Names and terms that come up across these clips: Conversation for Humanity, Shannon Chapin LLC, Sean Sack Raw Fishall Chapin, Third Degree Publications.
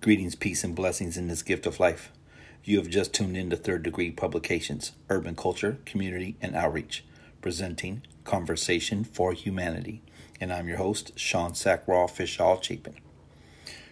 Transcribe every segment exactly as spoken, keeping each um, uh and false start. Greetings, peace, and blessings in this gift of life. You have just tuned in to Third Degree Publications, Urban Culture, Community, and Outreach, presenting Conversation for Humanity. And I'm your host, Sean Sack Raw Fishall Chapin.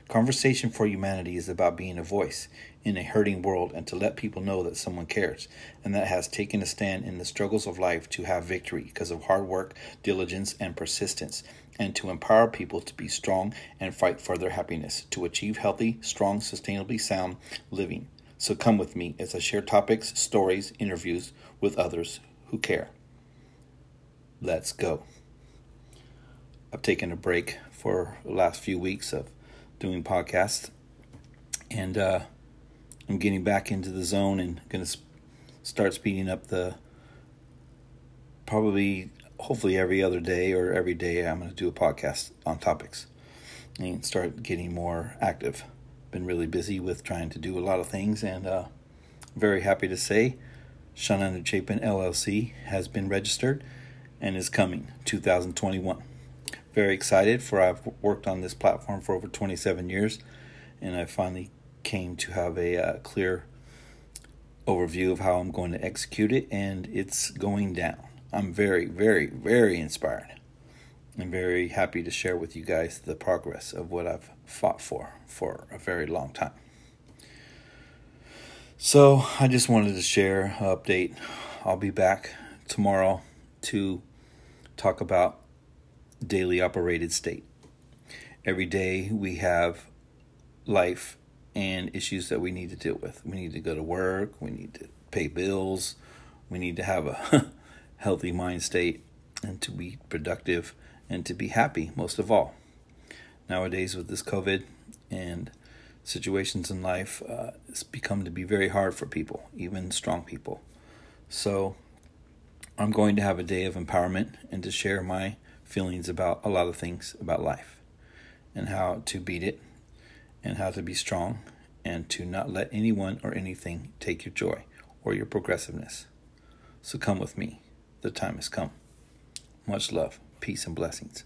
Conversation for Humanity is about being a voice in a hurting world and to let people know that someone cares and that has taken a stand in the struggles of life to have victory because of hard work, diligence, and persistence, and to empower people to be strong and fight for their happiness, to achieve healthy, strong, sustainably sound living. So come with me as I share topics, stories, interviews with others who care. Let's go. I've taken a break for the last few weeks of doing podcasts, and uh, I'm getting back into the zone and going to sp- start speeding up the probably Hopefully every other day or every day I'm going to do a podcast on topics and start getting more active. Been really busy with trying to do a lot of things, and uh, very happy to say Shannon Chapin L L C has been registered and is coming two thousand twenty-one. Very excited, for I've worked on this platform for over twenty-seven years, and I finally came to have a uh, clear overview of how I'm going to execute it, and it's going down. I'm very, very, very inspired and very happy to share with you guys the progress of what I've fought for for a very long time. So I just wanted to share an update. I'll be back tomorrow to talk about daily operated state. Every day we have life and issues that we need to deal with. We need to go to work. We need to pay bills. We need to have a healthy mind state and to be productive and to be happy most of all. Nowadays with this COVID and situations in life, uh, it's become to be very hard for people, even strong people. So I'm going to have a day of empowerment and to share my feelings about a lot of things about life and how to beat it and how to be strong and to not let anyone or anything take your joy or your progressiveness. So come with me. The time has come. Much love, peace, and blessings.